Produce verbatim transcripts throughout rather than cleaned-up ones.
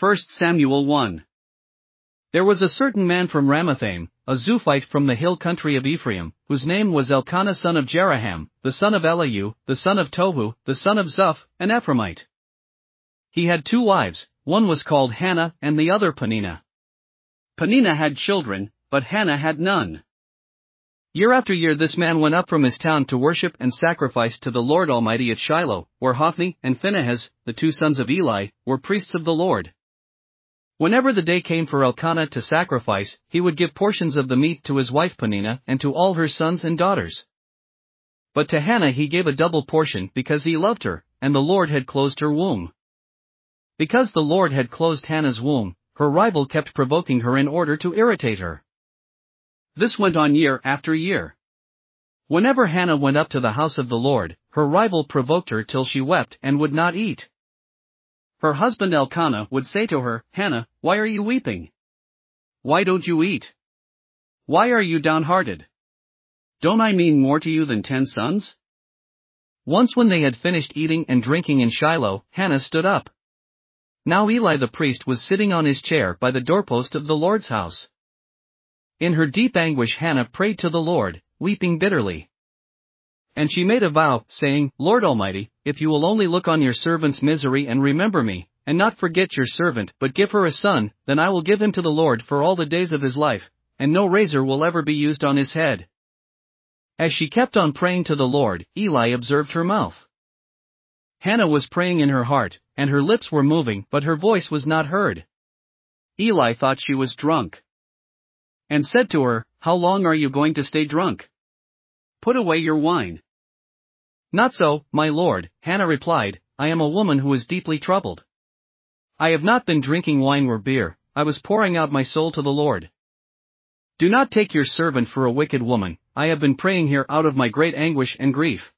First Samuel one. There was a certain man from Ramathaim, a Zophite from the hill country of Ephraim, whose name was Elkanah son of Jeraham, the son of Elihu, the son of Tohu, the son of Zoph, an Ephraimite. He had two wives, one was called Hannah and the other Peninnah. Peninnah had children, but Hannah had none. Year after year this man went up from his town to worship and sacrifice to the Lord Almighty at Shiloh, where Hophni and Phinehas, the two sons of Eli, were priests of the Lord. Whenever the day came for Elkanah to sacrifice, he would give portions of the meat to his wife Peninnah and to all her sons and daughters. But to Hannah he gave a double portion because he loved her, and the Lord had closed her womb. Because the Lord had closed Hannah's womb, her rival kept provoking her in order to irritate her. This went on year after year. Whenever Hannah went up to the house of the Lord, her rival provoked her till she wept and would not eat. Her husband Elkanah would say to her, "Hannah, why are you weeping? Why don't you eat? Why are you downhearted? Don't I mean more to you than ten sons?" Once when they had finished eating and drinking in Shiloh, Hannah stood up. Now Eli the priest was sitting on his chair by the doorpost of the Lord's house. In her deep anguish Hannah prayed to the Lord, weeping bitterly. And she made a vow, saying, "Lord Almighty, if you will only look on your servant's misery and remember me, and not forget your servant, but give her a son, then I will give him to the Lord for all the days of his life, and no razor will ever be used on his head." As she kept on praying to the Lord, Eli observed her mouth. Hannah was praying in her heart, and her lips were moving, but her voice was not heard. Eli thought she was drunk, and said to her, "How long are you going to stay drunk? Put away your wine." "Not so, my lord," Hannah replied, "I am a woman who is deeply troubled. I have not been drinking wine or beer, I was pouring out my soul to the Lord. Do not take your servant for a wicked woman, I have been praying here out of my great anguish and grief."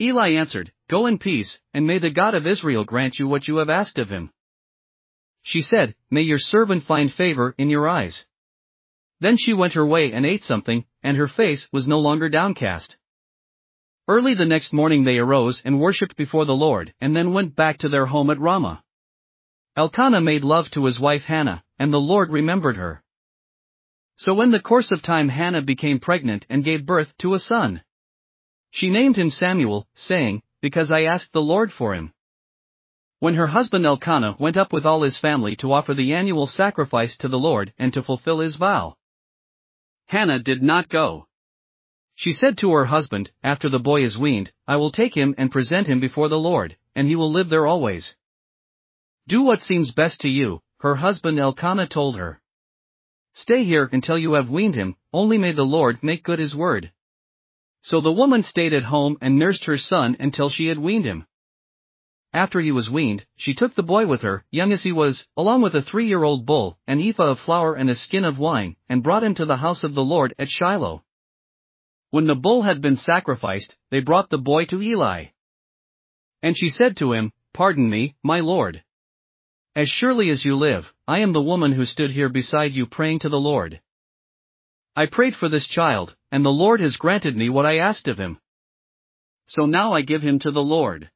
Eli answered, "Go in peace, and may the God of Israel grant you what you have asked of him." She said, "May your servant find favor in your eyes." Then she went her way and ate something, and her face was no longer downcast. Early the next morning they arose and worshipped before the Lord and then went back to their home at Ramah. Elkanah made love to his wife Hannah, and the Lord remembered her. So in the course of time Hannah became pregnant and gave birth to a son. She named him Samuel, saying, "Because I asked the Lord for him." When her husband Elkanah went up with all his family to offer the annual sacrifice to the Lord and to fulfill his vow, Hannah did not go. She said to her husband, "After the boy is weaned, I will take him and present him before the Lord, and he will live there always. Do what seems best to you," her husband Elkanah told her. "Stay here until you have weaned him, only may the Lord make good his word." So the woman stayed at home and nursed her son until she had weaned him. After he was weaned, she took the boy with her, young as he was, along with a three-year-old bull, an ephah of flour and a skin of wine, and brought him to the house of the Lord at Shiloh. When the bull had been sacrificed, they brought the boy to Eli. And she said to him, "Pardon me, my lord. As surely as you live, I am the woman who stood here beside you praying to the Lord. I prayed for this child, and the Lord has granted me what I asked of him. So now I give him to the Lord.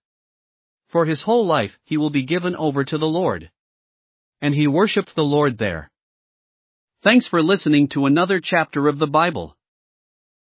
For his whole life he will be given over to the Lord." And he worshipped the Lord there. Thanks for listening to another chapter of the Bible.